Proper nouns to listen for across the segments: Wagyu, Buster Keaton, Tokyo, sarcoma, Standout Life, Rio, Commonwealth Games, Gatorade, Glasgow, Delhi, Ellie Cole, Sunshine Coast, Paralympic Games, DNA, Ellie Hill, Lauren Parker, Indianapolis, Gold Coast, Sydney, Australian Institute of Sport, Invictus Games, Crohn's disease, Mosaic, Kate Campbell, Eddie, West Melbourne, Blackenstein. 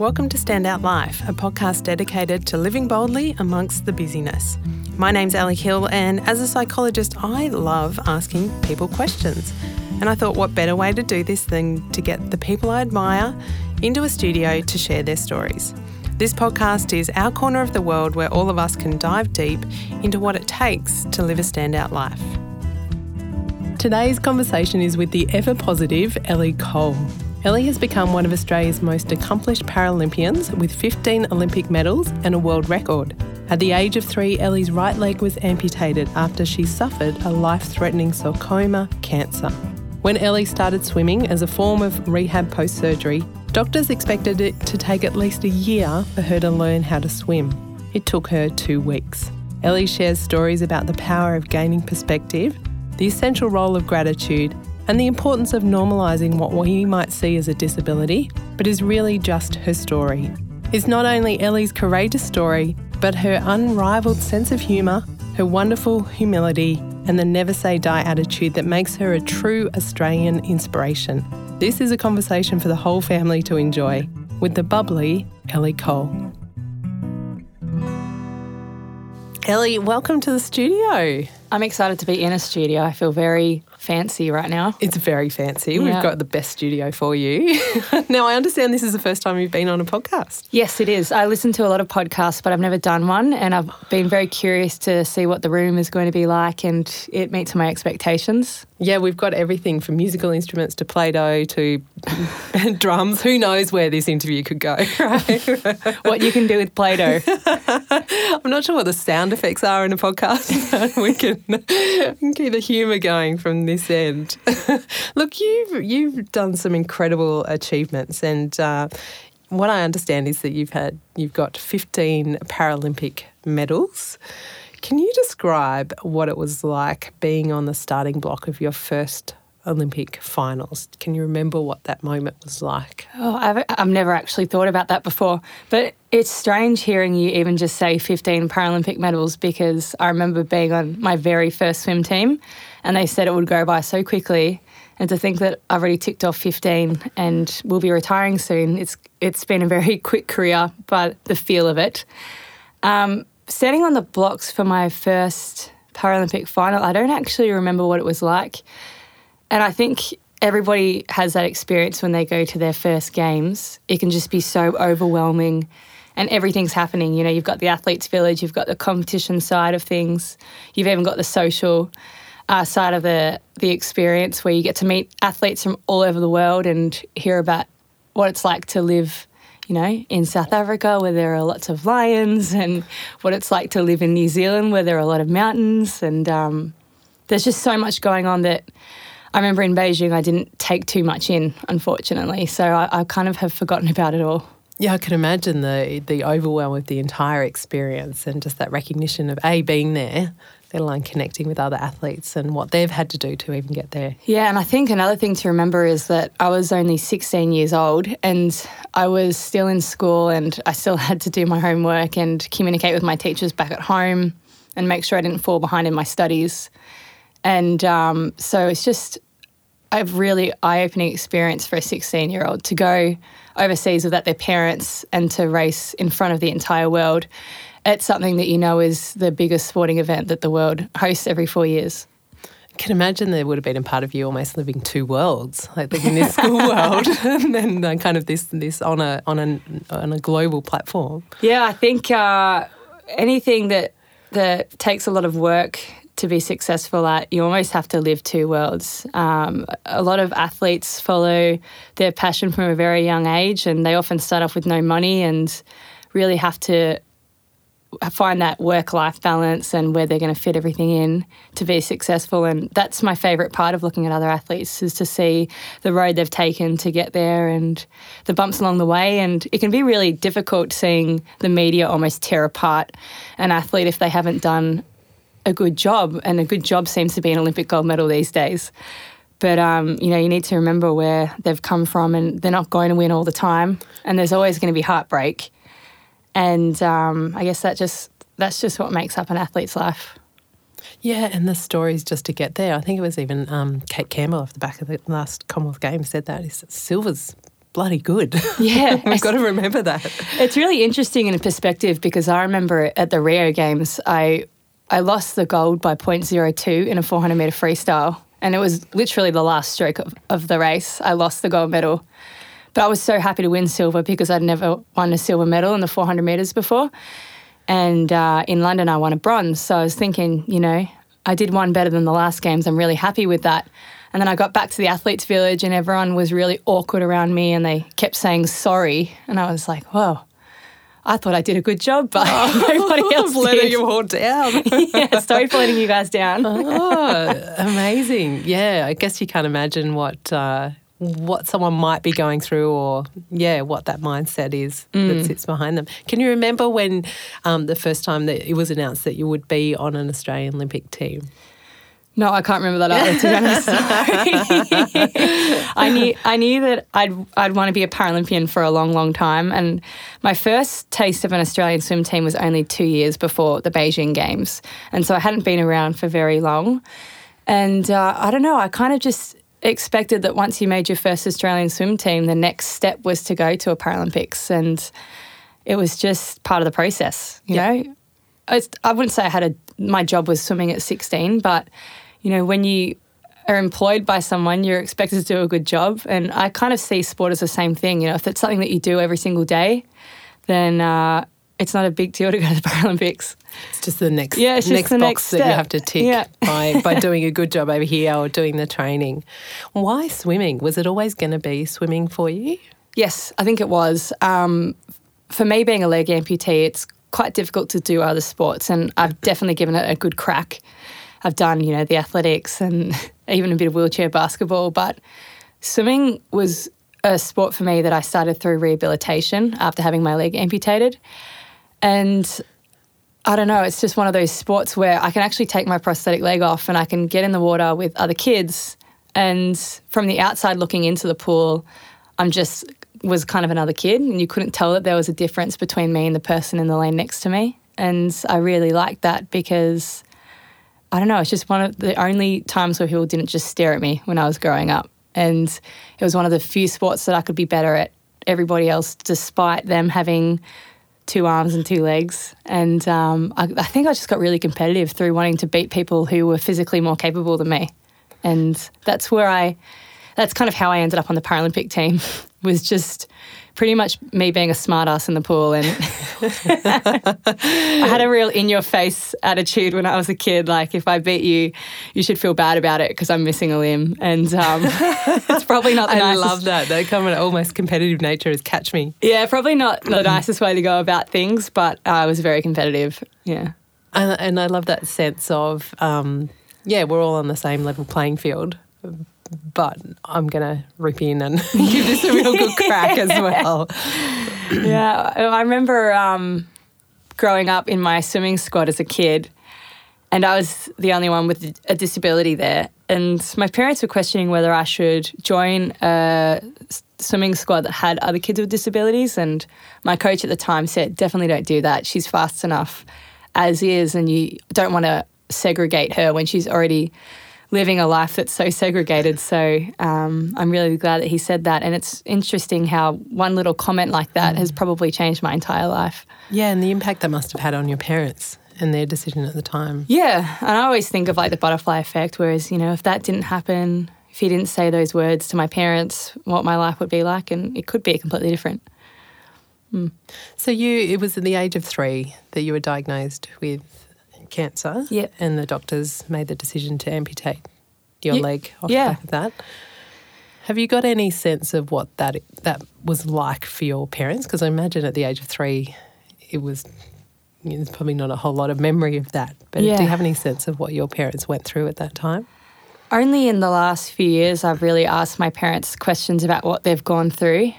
Welcome to Standout Life, a podcast dedicated to living boldly amongst the busyness. My name's Ellie Hill, and as a psychologist, I love asking people questions. And I thought, what better way to do this than to get the people I admire into a studio to share their stories. This podcast is our corner of the world where all of us can dive deep into what it takes to live a standout life. Today's conversation is with the ever-positive Ellie Cole. Ellie has become one of Australia's most accomplished Paralympians with 15 Olympic medals and a world record. At the age of 3, Ellie's right leg was amputated after she suffered a life-threatening sarcoma cancer. When Ellie started swimming as a form of rehab post-surgery, doctors expected it to take at least a year for her to learn how to swim. It took her 2 weeks. Ellie shares stories about the power of gaining perspective, the essential role of gratitude, and the importance of normalising what we might see as a disability, but is really just her story. It's not only Ellie's courageous story, but her unrivaled sense of humour, her wonderful humility, and the never say die attitude that makes her a true Australian inspiration. This is a conversation for the whole family to enjoy with the bubbly Ellie Cole. Ellie, welcome to the studio. I'm excited to be in a studio. I feel very fancy right now. It's very fancy. Yeah. We've got the best studio for you. Now, I understand this is the first time you've been on a podcast. Yes, it is. I listen to a lot of podcasts, but I've never done one, and I've been very curious to see what the room is going to be like, and it meets my expectations. Yeah, we've got everything from musical instruments to Play-Doh to drums. Who knows where this interview could go, right? What you can do with Play-Doh. I'm not sure what the sound effects are in a podcast. We can keep the humour going from this end. Look, you've done some incredible achievements, and what I understand is that you've got 15 Paralympic medals. Can you describe what it was like being on the starting block of your first Olympic finals? Can you remember what that moment was like? Oh, I've never actually thought about that before, but it's strange hearing you even just say 15 Paralympic medals, because I remember being on my very first swim team and they said it would go by so quickly, and to think that I've already ticked off 15 and will be retiring soon, it's been a very quick career, but the feel of it. Standing on the blocks for my first Paralympic final, I don't actually remember what it was like. And I think everybody has that experience when they go to their first games. It can just be so overwhelming and everything's happening. You know, you've got the athletes' village, you've got the competition side of things, you've even got the social side of the experience where you get to meet athletes from all over the world and hear about what it's like to live, you know, in South Africa where there are lots of lions, and what it's like to live in New Zealand where there are a lot of mountains. And there's just so much going on that... I remember in Beijing I didn't take too much in, unfortunately, so I kind of have forgotten about it all. Yeah, I can imagine the overwhelm of the entire experience, and just that recognition of A, being there, let alone connecting with other athletes and what they've had to do to even get there. Yeah, and I think another thing to remember is that I was only 16 years old and I was still in school, and I still had to do my homework and communicate with my teachers back at home and make sure I didn't fall behind in my studies. And so it's just a really eye-opening experience for a 16-year-old to go overseas without their parents and to race in front of the entire world. It's something that you know is the biggest sporting event that the world hosts every 4 years. I can imagine there would have been a part of you almost living two worlds, like living this school world and then kind of this on a global platform. Yeah, I think anything that takes a lot of work to be successful at, you almost have to live two worlds. A lot of athletes follow their passion from a very young age, and they often start off with no money and really have to find that work-life balance and where they're going to fit everything in to be successful. And that's my favourite part of looking at other athletes, is to see the road they've taken to get there and the bumps along the way. And it can be really difficult seeing the media almost tear apart an athlete if they haven't done a good job, and a good job seems to be an Olympic gold medal these days. But, you know, you need to remember where they've come from, and they're not going to win all the time, and there's always going to be heartbreak. And I guess that's just what makes up an athlete's life. Yeah, and the stories just to get there. I think it was even Kate Campbell off the back of the last Commonwealth Games said that, is that silver's bloody good. Yeah. We've got to remember that. It's really interesting in perspective because I remember at the Rio Games, I lost the gold by 0.02 in a 400-metre freestyle, and it was literally the last stroke of the race. I lost the gold medal. But I was so happy to win silver because I'd never won a silver medal in the 400 metres before. And in London, I won a bronze. So I was thinking, you know, I did one better than the last games. I'm really happy with that. And then I got back to the athletes' village and everyone was really awkward around me and they kept saying sorry. And I was like, whoa, I thought I did a good job, but nobody else did. Letting you all down. Yeah, sorry for letting you guys down. Oh, amazing. Yeah, I guess you can't imagine what someone might be going through or, yeah, what that mindset is that sits behind them. Can you remember when the first time that it was announced that you would be on an Australian Olympic team? No, I can't remember that either, to be honest. I knew that I'd want to be a Paralympian for a long, long time, and my first taste of an Australian swim team was only 2 years before the Beijing Games, and so I hadn't been around for very long. And I don't know, I kind of just expected that once you made your first Australian swim team, the next step was to go to a Paralympics, and it was just part of the process, you know. I wouldn't say my job was swimming at 16, but, you know, when you are employed by someone, you're expected to do a good job, and I kind of see sport as the same thing. You know, if it's something that you do every single day, then it's not a big deal to go to the Paralympics. It's just the next box that you have to tick by doing a good job over here or doing the training. Why swimming? Was it always going to be swimming for you? Yes, I think it was. For me, being a leg amputee, it's quite difficult to do other sports, and I've definitely given it a good crack. I've done, you know, the athletics and even a bit of wheelchair basketball, but swimming was a sport for me that I started through rehabilitation after having my leg amputated. And I don't know, it's just one of those sports where I can actually take my prosthetic leg off and I can get in the water with other kids. And from the outside looking into the pool, was kind of another kid, and you couldn't tell that there was a difference between me and the person in the lane next to me. And I really liked that because, I don't know, it's just one of the only times where people didn't just stare at me when I was growing up. And it was one of the few sports that I could be better at everybody else despite them having 2 arms and 2 legs. And I think I just got really competitive through wanting to beat people who were physically more capable than me. And that's kind of how I ended up on the Paralympic team. Was just pretty much me being a smartass in the pool, and I had a real in-your-face attitude when I was a kid. Like, if I beat you, you should feel bad about it because I'm missing a limb, and it's probably not the nicest. I love that. That kind of almost competitive nature is catch me. Yeah, probably not the nicest way to go about things, but I was very competitive. Yeah, and I love that sense of we're all on the same level playing field. But I'm going to rip in and give this a real good crack as well. Yeah, I remember growing up in my swimming squad as a kid, and I was the only one with a disability there. And my parents were questioning whether I should join a swimming squad that had other kids with disabilities. And my coach at the time said, definitely don't do that. She's fast enough as is, and you don't want to segregate her when she's already living a life that's so segregated. So I'm really glad that he said that. And it's interesting how one little comment like that has probably changed my entire life. Yeah, and the impact that must have had on your parents and their decision at the time. Yeah, and I always think of like the butterfly effect, whereas, you know, if that didn't happen, if he didn't say those words to my parents, what my life would be like, and it could be completely different. Mm. So it was at the age of 3 that you were diagnosed with cancer, yep. And the doctors made the decision to amputate your leg off the back of that. Have you got any sense of what that was like for your parents? Because I imagine at the age of 3 there's probably not a whole lot of memory of that, but do you have any sense of what your parents went through at that time? Only in the last few years I've really asked my parents questions about what they've gone through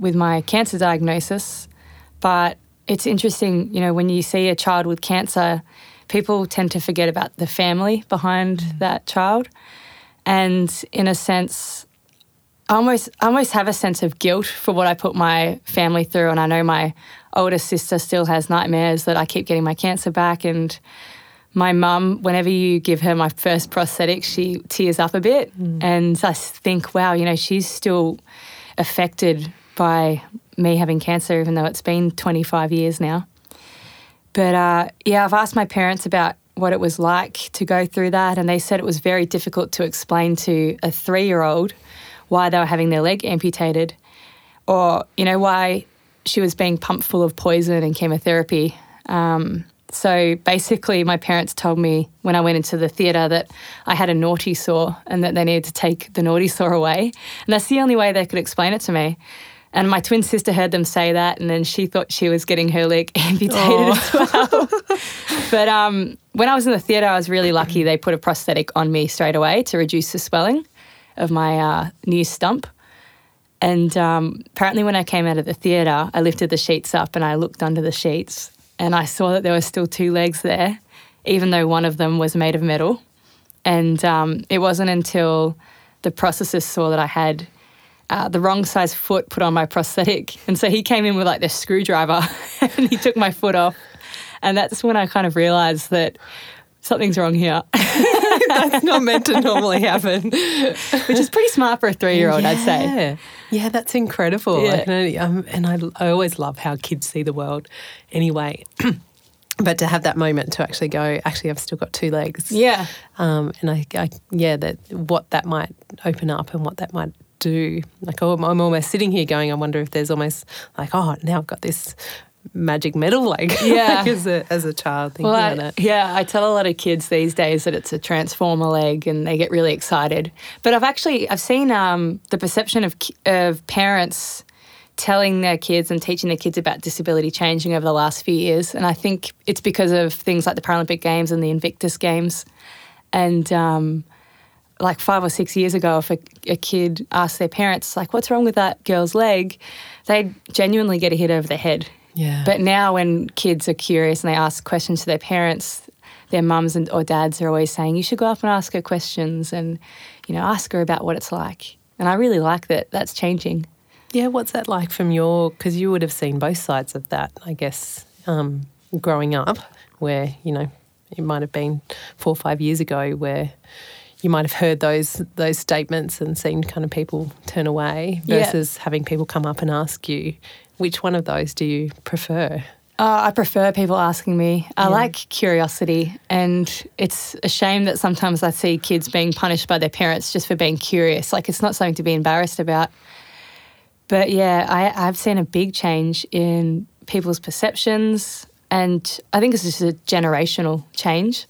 with my cancer diagnosis, but it's interesting, you know, when you see a child with cancer, people tend to forget about the family behind that child. And in a sense, I almost have a sense of guilt for what I put my family through. And I know my older sister still has nightmares that I keep getting my cancer back. And my mum, whenever you give her my first prosthetic, she tears up a bit. And I think, wow, you know, she's still affected by me having cancer, even though it's been 25 years now. But yeah, I've asked my parents about what it was like to go through that, and they said it was very difficult to explain to a 3-year-old why they were having their leg amputated, or, you know, why she was being pumped full of poison and chemotherapy. So basically my parents told me when I went into the theatre that I had a naughty sore and that they needed to take the naughty sore away. And that's the only way they could explain it to me. And my twin sister heard them say that, and then she thought she was getting her leg amputated as well. But when I was in the theatre, I was really lucky. They put a prosthetic on me straight away to reduce the swelling of my new stump. And apparently when I came out of the theatre, I lifted the sheets up and I looked under the sheets and I saw that there were still 2 legs there, even though one of them was made of metal. And it wasn't until the prosthetist saw that I had the wrong size foot put on my prosthetic. And so he came in with like this screwdriver and he took my foot off. And that's when I kind of realised that something's wrong here. That's not meant to normally happen. Which is pretty smart for a 3-year-old, I'd say. Yeah, that's incredible. Yeah. I always love how kids see the world anyway. But to have that moment to actually go, actually, I've still got 2 legs. Yeah. And I what that might open up and what that might do. Like, oh, I'm almost sitting here going, I wonder if there's almost like, oh, now I've got this magic metal leg. Yeah. Like as a child thinking about it. Yeah, I tell a lot of kids these days that it's a transformer leg and they get really excited. But I've seen the perception of parents telling their kids and teaching their kids about disability changing over the last few years. And I think it's because of things like the Paralympic Games and the Invictus Games. And like 5 or 6 years ago, if a kid asked their parents, like, what's wrong with that girl's leg? They'd genuinely get a hit over the head. Yeah. But now when kids are curious and they ask questions to their parents, their mums or dads are always saying, you should go up and ask her questions and, you know, ask her about what it's like. And I really like that that's changing. Yeah, what's that like from because you would have seen both sides of that, I guess, growing up where, you know, it might have been 4 or 5 years ago where you might have heard those statements and seen kind of people turn away versus having people come up and ask you. Which one of those do you prefer? I prefer people asking me. I like curiosity, and it's a shame that sometimes I see kids being punished by their parents just for being curious. Like, it's not something to be embarrassed about. But, yeah, I've seen a big change in people's perceptions, and I think it's just a generational change.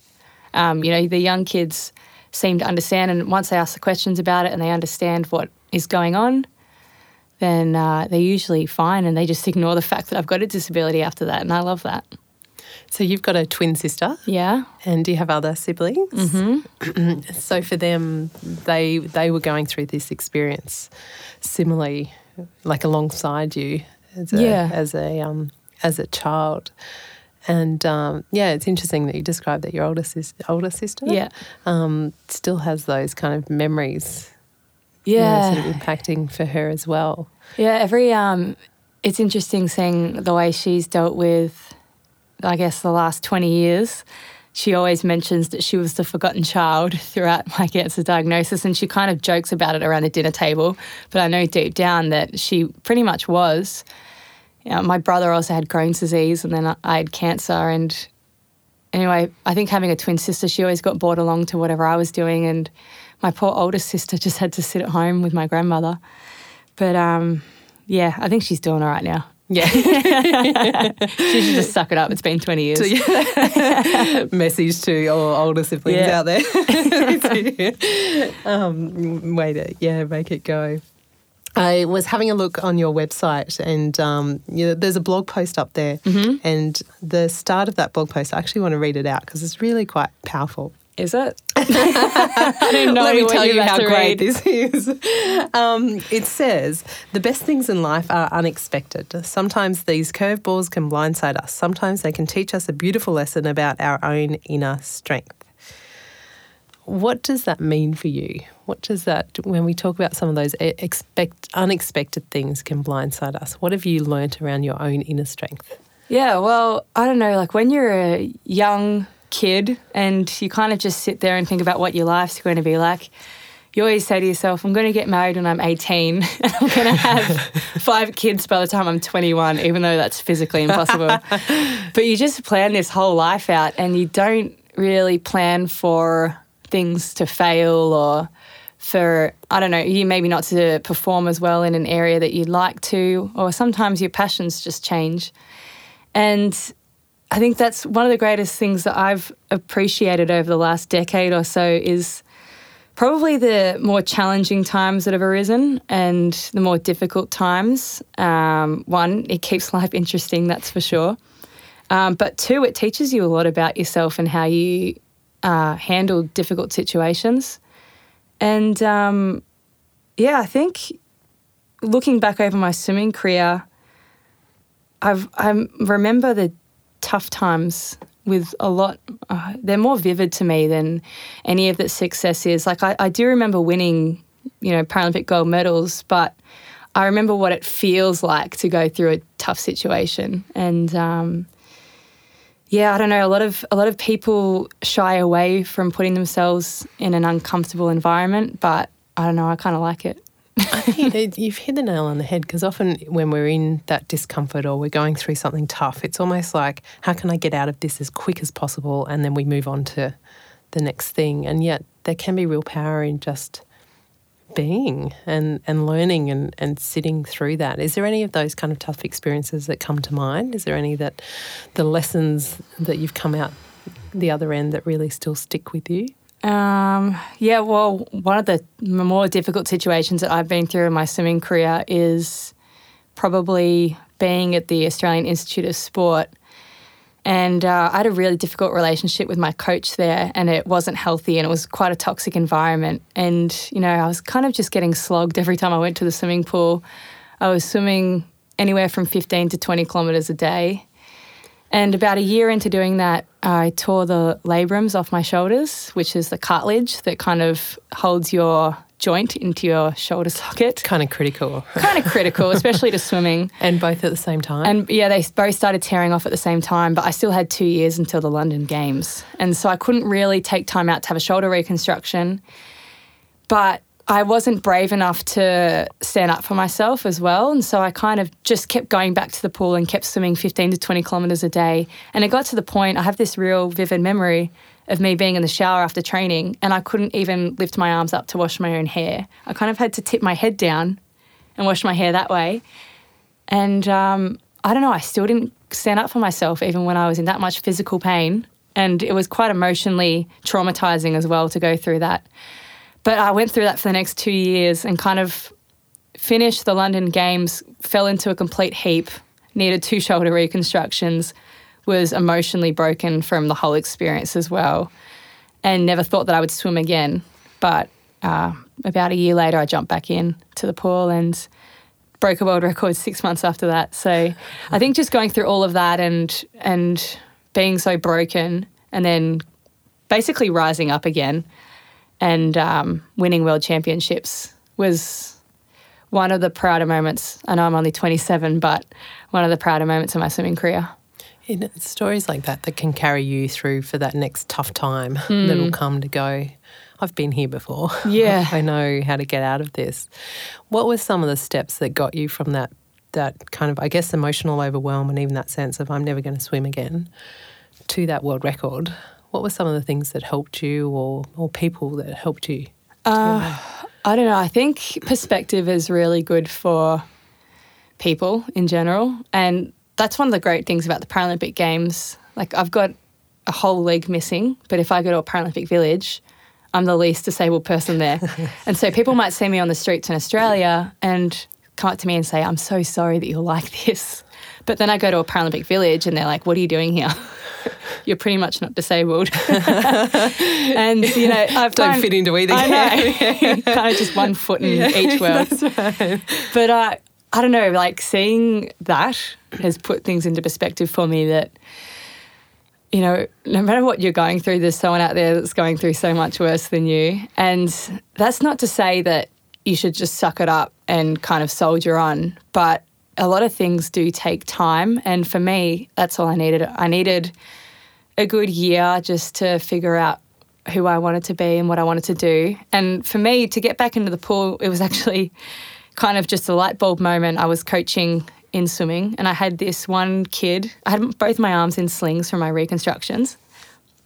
You know, the young kids seem to understand, and once they ask the questions about it and they understand what is going on, then they're usually fine and they just ignore the fact that I've got a disability after that, and I love that. So you've got a twin sister. Yeah. And do you have other siblings? Mm-hmm. So for them, they were going through this experience similarly, like alongside you as a child. And, it's interesting that you described that your older sister still has those kind of memories sort of impacting for her as well. Yeah, it's interesting seeing the way she's dealt with, I guess, the last 20 years. She always mentions that she was the forgotten child throughout my cancer diagnosis, and she kind of jokes about it around the dinner table, but I know deep down that she pretty much was. You know, my brother also had Crohn's disease, and then I had cancer. And anyway, I think having a twin sister, she always got brought along to whatever I was doing, and my poor older sister just had to sit at home with my grandmother. But, I think she's doing all right now. Yeah. She should just suck it up. It's been 20 years. Message to all older siblings out there. Way to, make it go. I was having a look on your website, and there's a blog post up there. Mm-hmm. And the start of that blog post, I actually want to read it out because it's really quite powerful. Is it? I don't know. Let me tell you how great this is. It says, the best things in life are unexpected. Sometimes these curveballs can blindside us. Sometimes they can teach us a beautiful lesson about our own inner strength. What does that mean for you? What does that, when we talk about some of those unexpected things can blindside us, what have you learnt around your own inner strength? Yeah, well, I don't know, like when you're a young kid and you kind of just sit there and think about what your life's going to be like, you always say to yourself, I'm going to get married when I'm 18 and I'm going to have 5 kids by the time I'm 21, even though that's physically impossible. But you just plan this whole life out and you don't really plan for things to fail or for, I don't know, you maybe not to perform as well in an area that you'd like to, or sometimes your passions just change. And I think that's one of the greatest things that I've appreciated over the last decade or so is probably the more challenging times that have arisen and the more difficult times. One, it keeps life interesting, that's for sure. But two, it teaches you a lot about yourself and how you handle difficult situations. And, I think looking back over my swimming career, I remember the tough times with a lot. They're more vivid to me than any of the success is. Like I do remember winning, Paralympic gold medals, but I remember what it feels like to go through a tough situation. And I don't know. A lot of people shy away from putting themselves in an uncomfortable environment, but I don't know. I kind of like it. I think you've hit the nail on the head, because often when we're in that discomfort or we're going through something tough, it's almost like, how can I get out of this as quick as possible? And then we move on to the next thing. And yet there can be real power in just being and learning and sitting through that. Is there any of those kind of tough experiences that come to mind? Is there any that the lessons that you've come out the other end that really still stick with you? One of the more difficult situations that I've been through in my swimming career is probably being at the Australian Institute of Sport. And I had a really difficult relationship with my coach there, and it wasn't healthy, and it was quite a toxic environment. And, I was kind of just getting slogged every time I went to the swimming pool. I was swimming anywhere from 15 to 20 kilometres a day. And about a year into doing that, I tore the labrums off my shoulders, which is the cartilage that kind of holds your joint into your shoulder socket. Kind of critical, especially to swimming. And both at the same time? And yeah, they both started tearing off at the same time, but I still had 2 years until the London Games. And so I couldn't really take time out to have a shoulder reconstruction. But I wasn't brave enough to stand up for myself as well. And so I kind of just kept going back to the pool and kept swimming 15 to 20 kilometres a day. And it got to the point, I have this real vivid memory of me being in the shower after training, and I couldn't even lift my arms up to wash my own hair. I kind of had to tip my head down and wash my hair that way. And I don't know, I still didn't stand up for myself even when I was in that much physical pain. And it was quite emotionally traumatising as well to go through that. But I went through that for the next 2 years and kind of finished the London Games, fell into a complete heap, needed 2 shoulder reconstructions, was emotionally broken from the whole experience as well, and never thought that I would swim again. But about a year later, I jumped back in to the pool and broke a world record 6 months after that. So I think just going through all of that and being so broken and then basically rising up again and winning world championships was one of the prouder moments. I know I'm only 27, but one of the prouder moments of my swimming career. It's stories like that that can carry you through for that next tough time that will come to go, I've been here before. Yeah. I know how to get out of this. What were some of the steps that got you from that kind of, I guess, emotional overwhelm and even that sense of I'm never going to swim again to that world record? What were some of the things that helped you or people that helped you? I don't know. I think perspective is really good for people in general. And that's one of the great things about the Paralympic Games. Like I've got a whole leg missing, but if I go to a Paralympic village, I'm the least disabled person there. And so people might see me on the streets in Australia and come up to me and say, I'm so sorry that you're like this. But then I go to a Paralympic village and they're like, what are you doing here? You're pretty much not disabled. And, I've don't fit into either. I know. Kind of just one foot in each world. That's right. But I don't know, like seeing that has put things into perspective for me that, no matter what you're going through, there's someone out there that's going through so much worse than you. And that's not to say that you should just suck it up and kind of soldier on, but a lot of things do take time, and for me, that's all I needed. I needed a good year just to figure out who I wanted to be and what I wanted to do. And for me, to get back into the pool, it was actually kind of just a light bulb moment. I was coaching in swimming and I had this one kid. I had both my arms in slings for my reconstructions.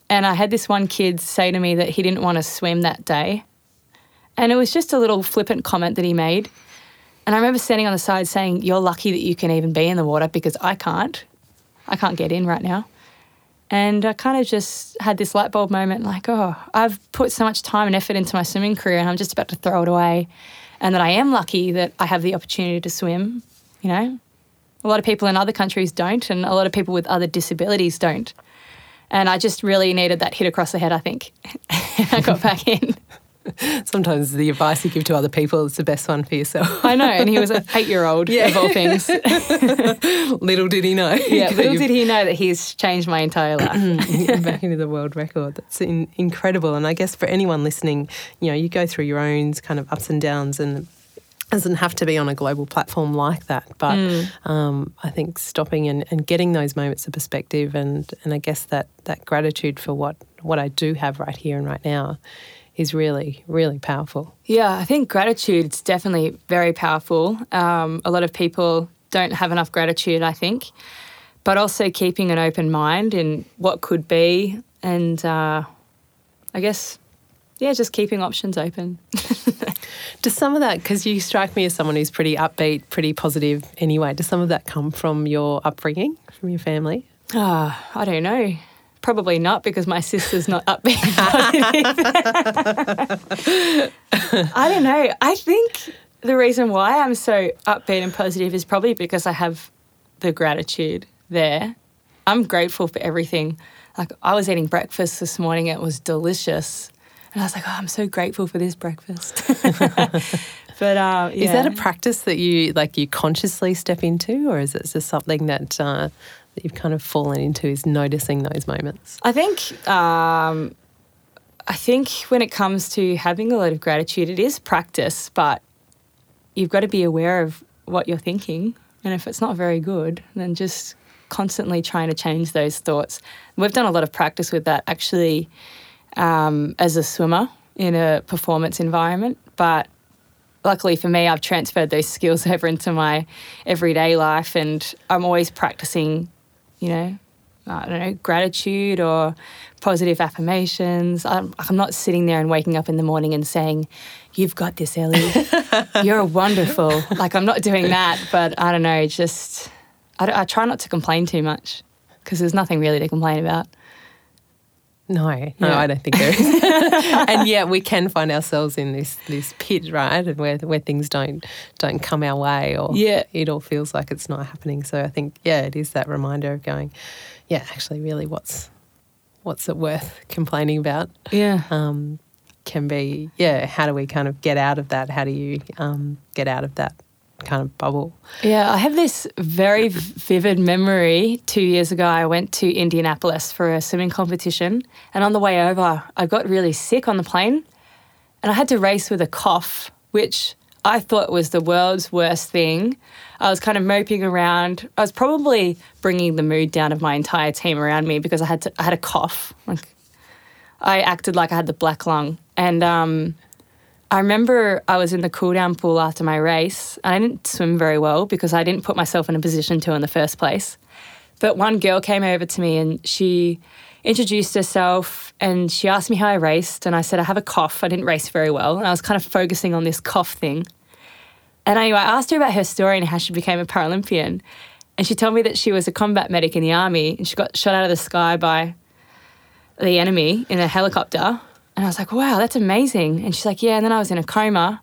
And I had this one kid say to me that he didn't want to swim that day. And it was just a little flippant comment that he made. And I remember standing on the side saying, "You're lucky that you can even be in the water because I can't. I can't get in right now." And I kind of just had this light bulb moment like, oh, I've put so much time and effort into my swimming career and I'm just about to throw it away, and that I am lucky that I have the opportunity to swim, you know. A lot of people in other countries don't, and a lot of people with other disabilities don't. And I just really needed that hit across the head, I think. I got back in. Sometimes the advice you give to other people is the best one for yourself. I know, and he was an 8-year-old, of all things. Little did he know. Yeah, little did he know that he's changed my entire life. Back into the world record. That's incredible. And I guess for anyone listening, you know, you go through your own kind of ups and downs, and it doesn't have to be on a global platform like that. But I think stopping and getting those moments of perspective and I guess that gratitude for what I do have right here and right now is really, really powerful. Yeah, I think gratitude is definitely very powerful. A lot of people don't have enough gratitude, I think, but also keeping an open mind in what could be and I guess, yeah, just keeping options open. Does some of that, because you strike me as someone who's pretty upbeat, pretty positive anyway, does some of that come from your upbringing, from your family? I don't know. Probably not, because my sister's not upbeat. I don't know. I think the reason why I'm so upbeat and positive is probably because I have the gratitude there. I'm grateful for everything. Like, I was eating breakfast this morning. It was delicious. And I was like, oh, I'm so grateful for this breakfast. But yeah. Is that a practice that you consciously step into, or is it just something that... that you've kind of fallen into, is noticing those moments? I think when it comes to having a lot of gratitude, it is practice, but you've got to be aware of what you're thinking, and if it's not very good, then just constantly trying to change those thoughts. We've done a lot of practice with that actually as a swimmer in a performance environment, but luckily for me, I've transferred those skills over into my everyday life, and I'm always practicing, you know, I don't know, gratitude or positive affirmations. I'm not sitting there and waking up in the morning and saying, "You've got this, Ellie. You're wonderful." Like, I'm not doing that, but I don't know, just I try not to complain too much because there's nothing really to complain about. No, yeah. I don't think there is. And yet we can find ourselves in this pit, right, and where things don't come our way, or it all feels like it's not happening. So I think, yeah, it is that reminder of going, yeah, actually really what's it worth complaining about? Yeah. Can be, yeah, how do we kind of get out of that? How do you get out of that kind of bubble? Yeah, I have this very vivid memory. 2 years ago, I went to Indianapolis for a swimming competition, and on the way over, I got really sick on the plane, and I had to race with a cough, which I thought was the world's worst thing. I was kind of moping around. I was probably bringing the mood down of my entire team around me because I had a cough. Like, I acted like I had the black lung, and I remember I was in the cool-down pool after my race, and I didn't swim very well because I didn't put myself in a position to in the first place. But one girl came over to me and she introduced herself and she asked me how I raced, and I said, "I have a cough, I didn't race very well," and I was kind of focusing on this cough thing. And anyway, I asked her about her story and how she became a Paralympian, and she told me that she was a combat medic in the army and she got shot out of the sky by the enemy in a helicopter. And I was like, "Wow, that's amazing." And she's like, "Yeah, and then I was in a coma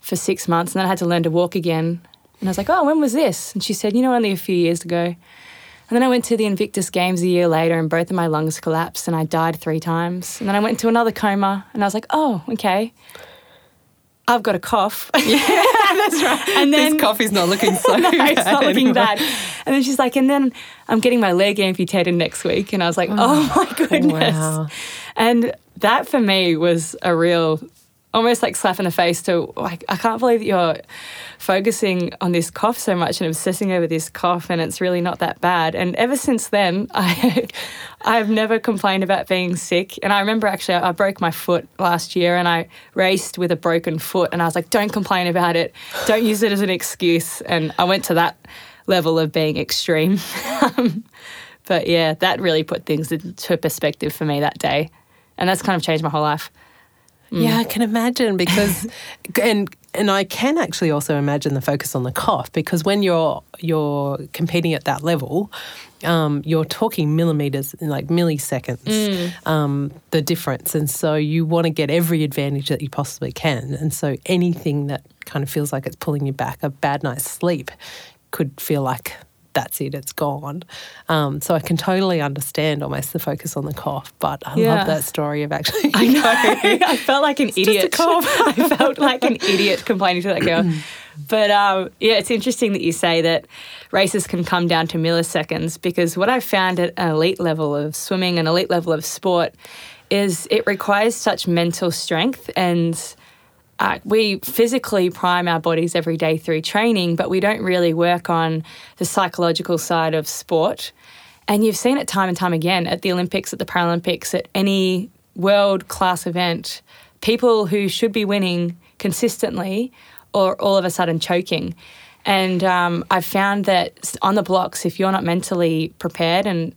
for 6 months and then I had to learn to walk again." And I was like, "Oh, when was this?" And she said, "You know, only a few years ago." And then I went to the Invictus Games a year later and both of my lungs collapsed and I died 3 times. And then I went into another coma and I was like, "Oh, okay. I've got a cough." Yeah, that's right. And then, this cough is not looking so no, bad. It's not looking bad. And then she's like, "And then I'm getting my leg amputated next week." And I was like, oh my goodness. Wow. And that for me was a real almost like slap in the face to, like, I can't believe that you're focusing on this cough so much and obsessing over this cough, and it's really not that bad. And ever since then, I've never complained about being sick. And I remember actually I broke my foot last year and I raced with a broken foot and I was like, don't complain about it. Don't use it as an excuse. And I went to that level of being extreme. But yeah, that really put things into perspective for me that day. And that's kind of changed my whole life. Mm. Yeah, I can imagine because and I can actually also imagine the focus on the cough, because when you're competing at that level, you're talking millimetres, like milliseconds, the difference. And so you want to get every advantage that you possibly can. And so anything that kind of feels like it's pulling you back, a bad night's sleep could feel like that's it, it's gone. So I can totally understand almost the focus on the cough, but I love that story of actually... I know. I felt like an idiot. Just a cough. I felt like an idiot complaining to that girl. But, yeah, it's interesting that you say that races can come down to milliseconds, because what I found at an elite level of swimming and elite level of sport is it requires such mental strength, and... we physically prime our bodies every day through training, but we don't really work on the psychological side of sport. And you've seen it time and time again at the Olympics, at the Paralympics, at any world-class event, people who should be winning consistently are all of a sudden choking. And I've found that on the blocks, if you're not mentally prepared and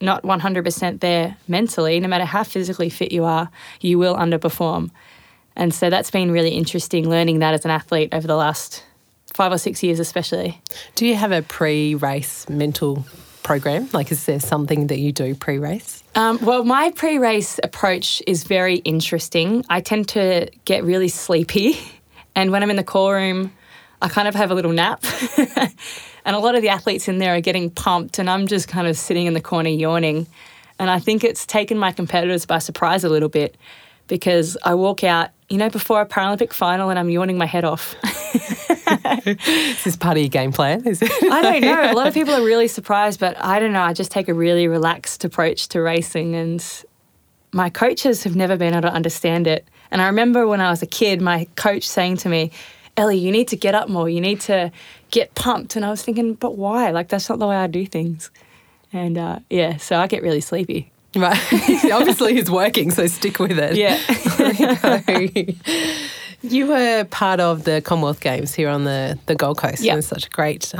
not 100% there mentally, no matter how physically fit you are, you will underperform. And so that's been really interesting, learning that as an athlete over the last 5 or 6 years especially. Do you have a pre-race mental program? Like, is there something that you do pre-race? Well, my pre-race approach is very interesting. I tend to get really sleepy, and when I'm in the core room, I kind of have a little nap. And a lot of the athletes in there are getting pumped and I'm just kind of sitting in the corner yawning. And I think it's taken my competitors by surprise a little bit, because I walk out, you know, before a Paralympic final and I'm yawning my head off. Is this part of your game plan? Is it? I don't know. A lot of people are really surprised, but I don't know. I just take a really relaxed approach to racing, and my coaches have never been able to understand it. And I remember when I was a kid, my coach saying to me, Ellie, you need to get up more. You need to get pumped. And I was thinking, but why? Like, that's not the way I do things. And, yeah, so I get really sleepy. Right. Obviously it's working, so stick with it. Yeah. You were part of the Commonwealth Games here on the Gold Coast. Yep. It was such great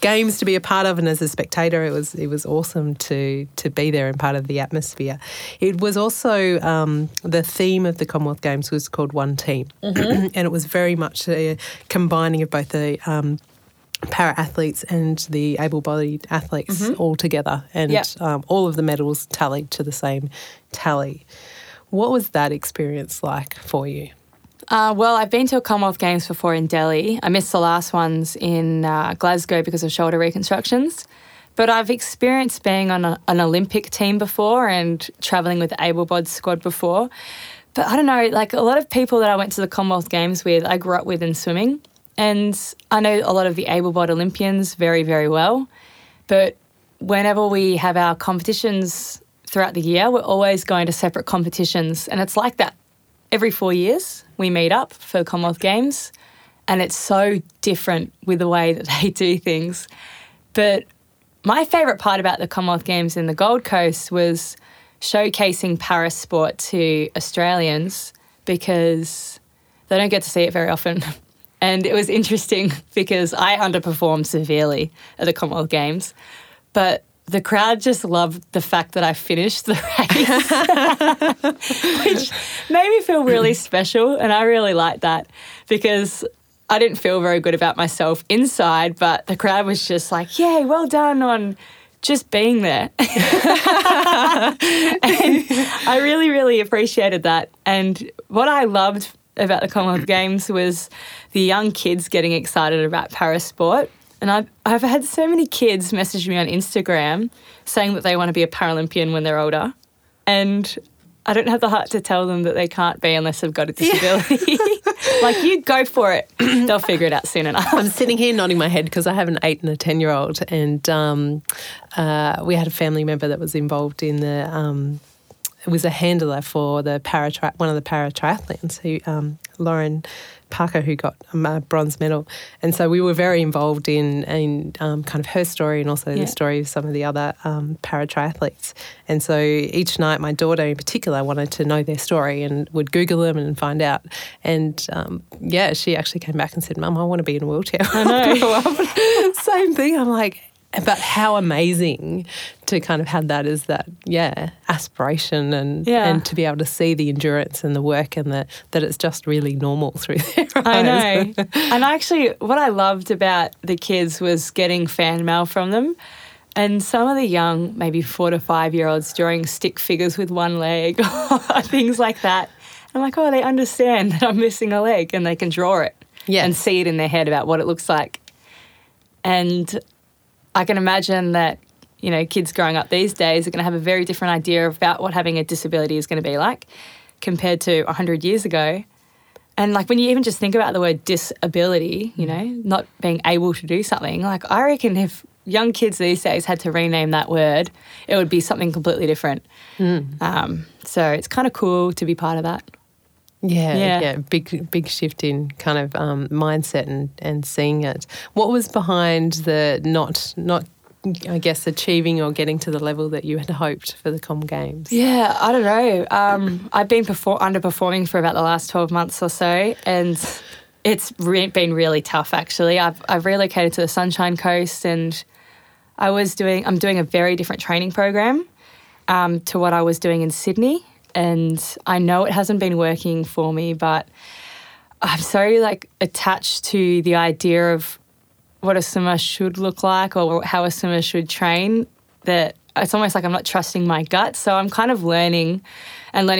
games to be a part of, and as a spectator it was awesome to be there and part of the atmosphere. It was also the theme of the Commonwealth Games was called One Team. Mm-hmm. And it was very much a combining of both the para-athletes and the able-bodied athletes all together, and all of the medals tallied to the same tally. What was that experience like for you? Well, I've been to a Commonwealth Games before in Delhi. I missed the last ones in Glasgow because of shoulder reconstructions. But I've experienced being on an Olympic team before and travelling with the able-bod squad before. But I don't know, like a lot of people that I went to the Commonwealth Games with, I grew up with in swimming. And I know a lot of the able-bodied Olympians very, very well, but whenever we have our competitions throughout the year, we're always going to separate competitions, and it's like that. Every 4 years we meet up for the Commonwealth Games, and it's so different with the way that they do things. But my favourite part about the Commonwealth Games in the Gold Coast was showcasing para sport to Australians, because they don't get to see it very often. And it was interesting because I underperformed severely at the Commonwealth Games, but the crowd just loved the fact that I finished the race, which made me feel really special. And I really liked that, because I didn't feel very good about myself inside, but the crowd was just like, yay, well done on just being there. And I really, really appreciated that. And what I loved about the Commonwealth Games was the young kids getting excited about para sport. And I've had so many kids message me on Instagram saying that they want to be a Paralympian when they're older. And I don't have the heart to tell them that they can't be unless they've got a disability. Yeah. Like, you go for it. They'll figure it out soon enough. I'm sitting here nodding my head because I have an 8 and a 10-year-old. And we had a family member that was involved in the was a handler for the one of the paratriathletes, who Lauren Parker, who got a bronze medal. And so we were very involved in kind of her story and also the story of some of the other paratriathletes. And so each night my daughter in particular wanted to know their story and would Google them and find out. And, she actually came back and said, "Mum, I want to be in a wheelchair." I know. Same thing. I'm like, but how amazing to kind of have that as that, aspiration and to be able to see the endurance and the work and that it's just really normal through their eyes. I know. And actually what I loved about the kids was getting fan mail from them. And some of the young, maybe 4 to 5 year olds drawing stick figures with one leg or things like that. I'm like, oh, they understand that I'm missing a leg and they can draw it and see it in their head about what it looks like. And I can imagine that, you know, kids growing up these days are going to have a very different idea about what having a disability is going to be like compared to 100 years ago. And, like, when you even just think about the word disability, you know, not being able to do something, like, I reckon if young kids these days had to rename that word, it would be something completely different. Mm. So it's kind of cool to be part of that. Yeah, big shift in kind of mindset and seeing it. What was behind the not, I guess, achieving or getting to the level that you had hoped for the Comm Games? Yeah, I don't know. I've been underperforming for about the last 12 months or so, and it's been really tough, actually. I've relocated to the Sunshine Coast, and I'm doing a very different training program to what I was doing in Sydney. And I know it hasn't been working for me, but I'm so, like, attached to the idea of what a swimmer should look like or how a swimmer should train that it's almost like I'm not trusting my gut. So I'm kind of learning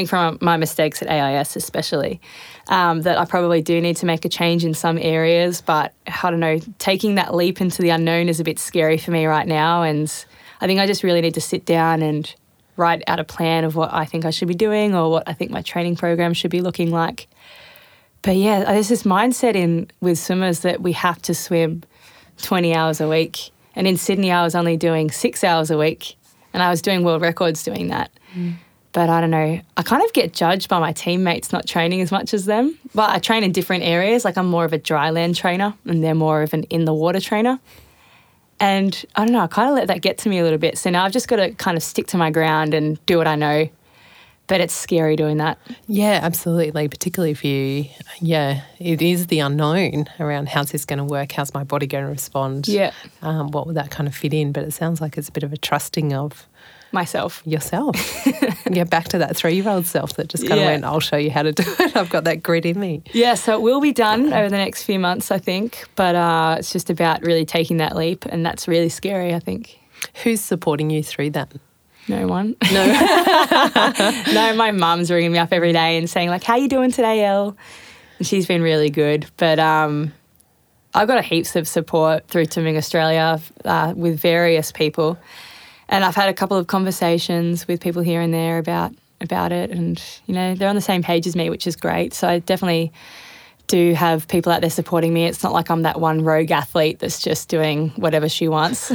from my mistakes at AIS especially, that I probably do need to make a change in some areas. But I don't know, taking that leap into the unknown is a bit scary for me right now. And I think I just really need to sit down and write out a plan of what I think I should be doing or what I think my training program should be looking like. But yeah, there's this mindset with swimmers that we have to swim 20 hours a week. And in Sydney, I was only doing 6 hours a week and I was doing world records doing that. Mm. But I don't know, I kind of get judged by my teammates not training as much as them. But I train in different areas. Like, I'm more of a dry land trainer and they're more of an in-the-water trainer. And I don't know, I kind of let that get to me a little bit. So now I've just got to kind of stick to my ground and do what I know. But it's scary doing that. Yeah, absolutely, particularly for you. Yeah, it is the unknown around how's this going to work, how's my body going to respond, what would that kind of fit in. But it sounds like it's a bit of a trusting of myself. Yourself. Yeah, back to that 3-year-old self that just kind of went, I'll show you how to do it. I've got that grit in me. Yeah, so it will be done over the next few months, I think. But it's just about really taking that leap, and that's really scary, I think. Who's supporting you through that? No one. No. No, my mum's ringing me up every day and saying, like, how you doing today, Elle? And she's been really good. But I've got heaps of support through Swimming Australia with various people. And I've had a couple of conversations with people here and there about it, and, you know, they're on the same page as me, which is great. So I definitely do have people out there supporting me. It's not like I'm that one rogue athlete that's just doing whatever she wants.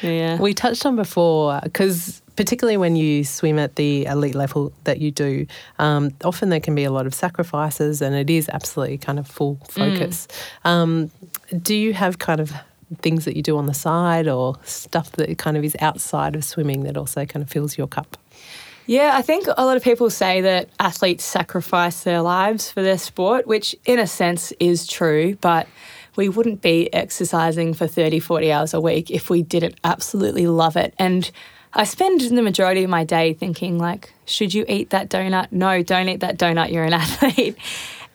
Yeah. We touched on before, because particularly when you swim at the elite level that you do, often there can be a lot of sacrifices and it is absolutely kind of full focus. Do you have kind of things that you do on the side or stuff that kind of is outside of swimming that also kind of fills your cup? Yeah, I think a lot of people say that athletes sacrifice their lives for their sport, which in a sense is true, but we wouldn't be exercising for 30, 40 hours a week if we didn't absolutely love it. And I spend the majority of my day thinking, like, should you eat that donut? No, don't eat that donut, you're an athlete.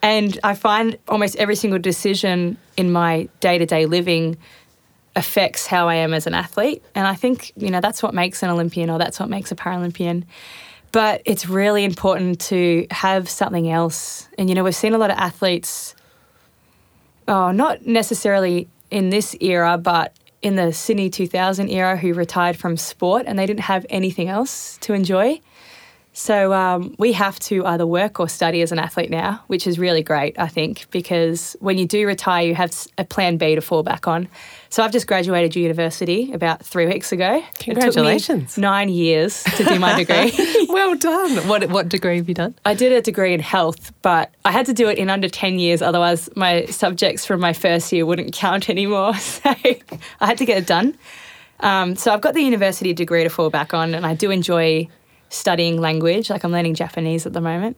And I find almost every single decision in my day-to-day living affects how I am as an athlete. And I think, you know, that's what makes an Olympian or that's what makes a Paralympian. But it's really important to have something else. And, you know, we've seen a lot of athletes, not necessarily in this era, but in the Sydney 2000 era, who retired from sport and they didn't have anything else to enjoy. So we have to either work or study as an athlete now, which is really great, I think, because when you do retire, you have a plan B to fall back on. So I've just graduated university about 3 weeks ago. Congratulations. It took me 9 years to do my degree. Well done. What degree have you done? I did a degree in health, but I had to do it in under 10 years, otherwise my subjects from my first year wouldn't count anymore. So I had to get it done. So I've got the university degree to fall back on, and I do enjoy studying language. Like I'm learning Japanese at the moment.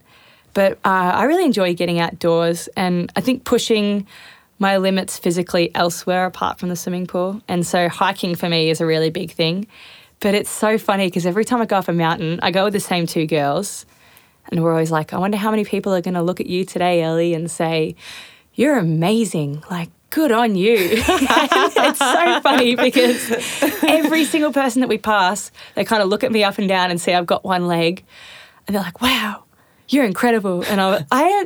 But I really enjoy getting outdoors, and I think pushing my limits physically elsewhere apart from the swimming pool. And so hiking for me is a really big thing. But it's so funny because every time I go up a mountain, I go with the same two girls and we're always like, I wonder how many people are going to look at you today, Ellie, and say, you're amazing, like, good on you. It's so funny because every single person that we pass, they kind of look at me up and down and see I've got one leg and they're like, wow, you're incredible. And I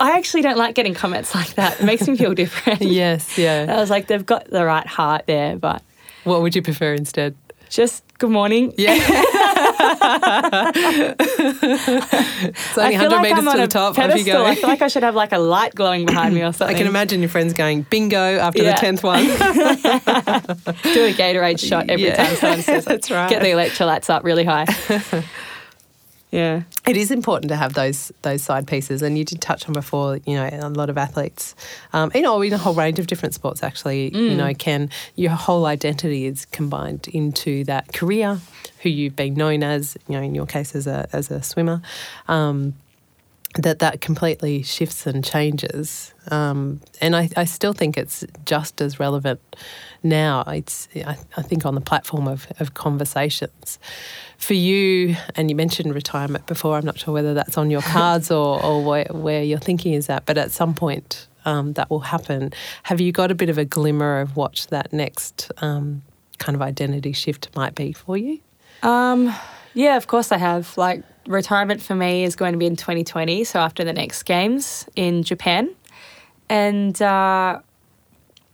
actually don't like getting comments like that. It makes me feel different. Yes, yeah. And I was like, they've got the right heart there. But what would you prefer instead? Just good morning. Yeah. It's only 100 metres to the top. Off you go. I feel like I should have like a light glowing behind me or something. I can imagine your friends going, bingo, after the 10th one. Do a Gatorade shot every time someone says that. That's right. Get the electrolytes up really high. Yeah. It is important to have those side pieces, and you did touch on before, you know, a lot of athletes, in a whole range of different sports actually, you know, your whole identity is combined into that career, who you've been known as, you know, in your case as a swimmer, that completely shifts and changes. And I still think it's just as relevant now. I think on the platform of conversations. For you, and you mentioned retirement before, I'm not sure whether that's on your cards or where your thinking is at, but at some point that will happen. Have you got a bit of a glimmer of what that next kind of identity shift might be for you? Yeah, of course I have. Like, retirement for me is going to be in 2020, so after the next Games in Japan. And,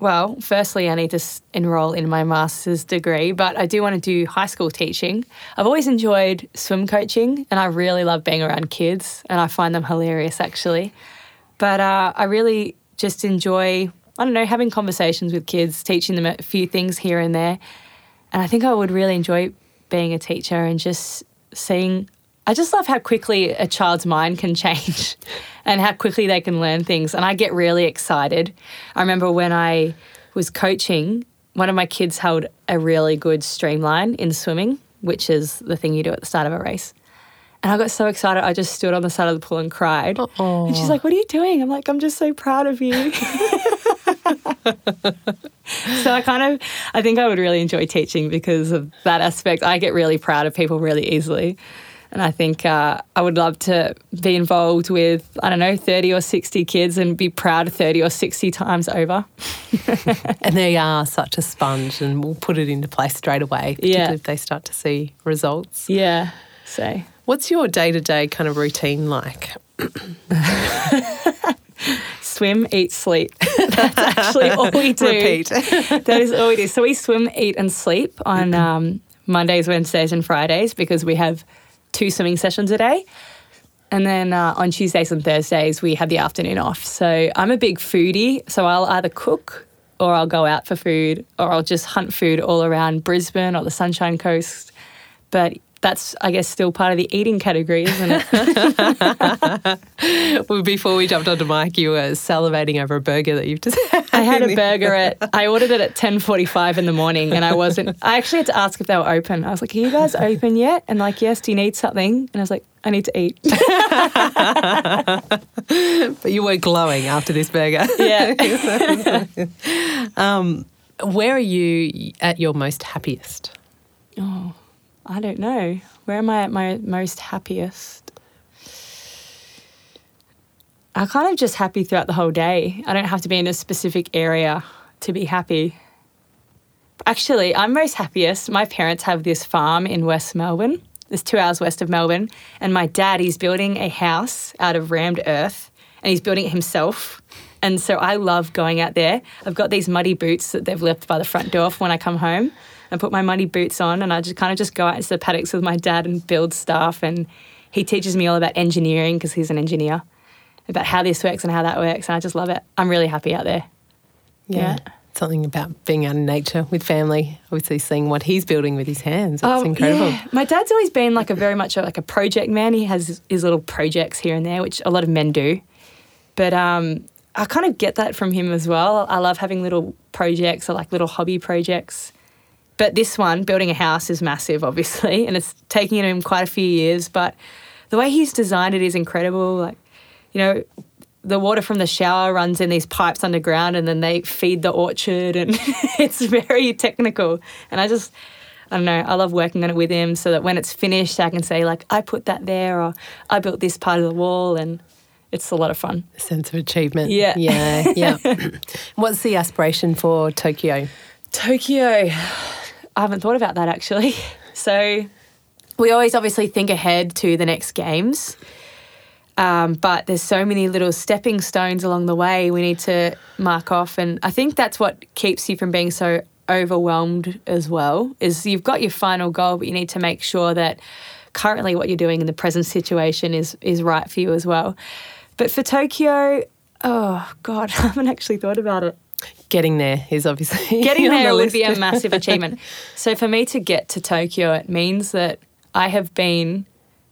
well, firstly, I need to enrol in my master's degree, but I do want to do high school teaching. I've always enjoyed swim coaching, and I really love being around kids, and I find them hilarious, actually. But I really just enjoy, I don't know, having conversations with kids, teaching them a few things here and there. And I think I would really enjoy being a teacher and just seeing... I just love how quickly a child's mind can change and how quickly they can learn things. And I get really excited. I remember when I was coaching, one of my kids held a really good streamline in swimming, which is the thing you do at the start of a race. And I got so excited, I just stood on the side of the pool and cried. Uh-oh. And she's like, what are you doing? I'm like, I'm just so proud of you. So I think I would really enjoy teaching because of that aspect. I get really proud of people really easily. And I think I would love to be involved with, I don't know, 30 or 60 kids and be proud 30 or 60 times over. And they are such a sponge and will put it into place straight away, particularly if they start to see results. Yeah. So, what's your day-to-day kind of routine like? Swim, eat, sleep. That's actually all we do. Repeat. That is all we do. So we swim, eat and sleep on Mondays, Wednesdays and Fridays because we have 2 swimming sessions a day. And then on Tuesdays and Thursdays, we have the afternoon off. So I'm a big foodie, so I'll either cook or I'll go out for food or I'll just hunt food all around Brisbane or the Sunshine Coast. But that's, I guess, still part of the eating category, isn't it? Well, before we jumped onto Mike, you were salivating over a burger that you've just had. I had a burger I ordered it at 10:45 in the morning and I actually had to ask if they were open. I was like, are you guys open yet? And like, yes, do you need something? And I was like, I need to eat. But you were glowing after this burger. Yeah. Where are you at your most happiest? Oh, I don't know. Where am I at my most happiest? I'm kind of just happy throughout the whole day. I don't have to be in a specific area to be happy. Actually, I'm most happiest. My parents have this farm in West Melbourne. It's 2 hours west of Melbourne. And my dad, he's building a house out of rammed earth and he's building it himself. And so I love going out there. I've got these muddy boots that they've left by the front door for when I come home. I put my muddy boots on and I just kind of just go out into the paddocks with my dad and build stuff. And he teaches me all about engineering because he's an engineer, about how this works and how that works. And I just love it. I'm really happy out there. Yeah. something about being out in nature with family, obviously seeing what he's building with his hands. It's incredible. Yeah. My dad's always been very much a project man. He has his little projects here and there, which a lot of men do. But I kind of get that from him as well. I love having little projects or little hobby projects. But this one, building a house, is massive, obviously, and it's taking him quite a few years. But the way he's designed it is incredible. The water from the shower runs in these pipes underground and then they feed the orchard, and it's very technical. And I love working on it with him so that when it's finished I can say, I put that there, or I built this part of the wall, and it's a lot of fun. A sense of achievement. Yeah. Yeah, yeah. What's the aspiration for Tokyo? Tokyo. I haven't thought about that, actually. So we always obviously think ahead to the next games. But there's so many little stepping stones along the way we need to mark off, and I think that's what keeps you from being so overwhelmed as well, is you've got your final goal, but you need to make sure that currently what you're doing in the present situation is right for you as well. But for Tokyo, oh God, I haven't actually thought about it. Getting there is obviously... Getting there would be a massive achievement. So for me to get to Tokyo, it means that I have been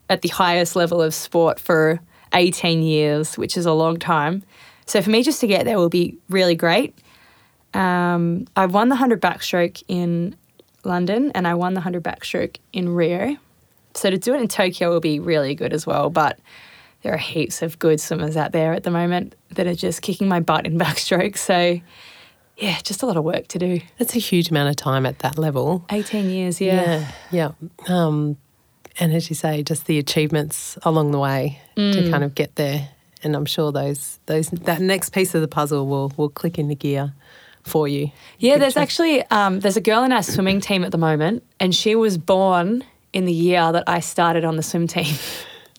at the highest level of sport for 18 years, which is a long time. So for me, just to get there will be really great. I won the 100 backstroke in London and I won the 100 backstroke in Rio. So to do it in Tokyo will be really good as well. But there are heaps of good swimmers out there at the moment that are just kicking my butt in backstroke. So yeah, just a lot of work to do. That's a huge amount of time at that level. 18 years, yeah. Yeah, yeah. And as you say, just the achievements along the way to kind of get there. And I'm sure that next piece of the puzzle will click into gear for you. Yeah, there's actually there's a girl in our swimming team at the moment, and she was born in the year that I started on the swim team.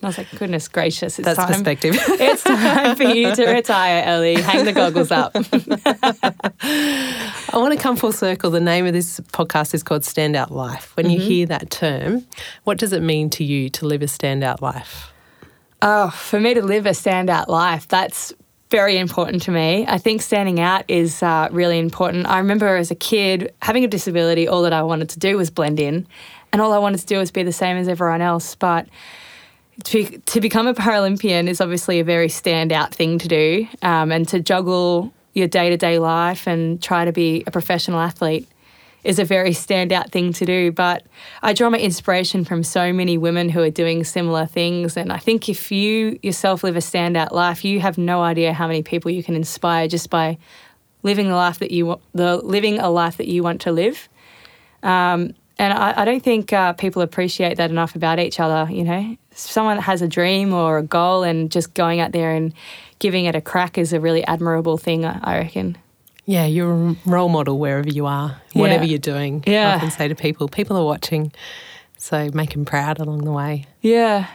And I was like, goodness gracious, it's time. That's perspective. It's time for you to retire, Ellie. Hang the goggles up. I want to come full circle. The name of this podcast is called Standout Life. When you hear that term, what does it mean to you to live a standout life? Oh, for me to live a standout life, that's very important to me. I think standing out is really important. I remember as a kid having a disability, all that I wanted to do was blend in, and all I wanted to do was be the same as everyone else. But to become a Paralympian is obviously a very standout thing to do, and to juggle your day-to-day life and try to be a professional athlete is a very standout thing to do. But I draw my inspiration from so many women who are doing similar things, and I think if you yourself live a standout life, you have no idea how many people you can inspire just by living the life that you want to live. And I don't think people appreciate that enough about each other, Someone that has a dream or a goal and just going out there and giving it a crack is a really admirable thing, I reckon. Yeah, you're a role model wherever you are, whatever you're doing. Yeah. I often say to people are watching, so make them proud along the way. Yeah.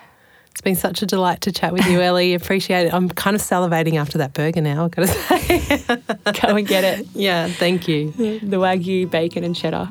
It's been such a delight to chat with you, Ellie. Appreciate it. I'm kind of salivating after that burger now, I've got to say. Go and get it. Yeah, thank you. The Wagyu, bacon and cheddar.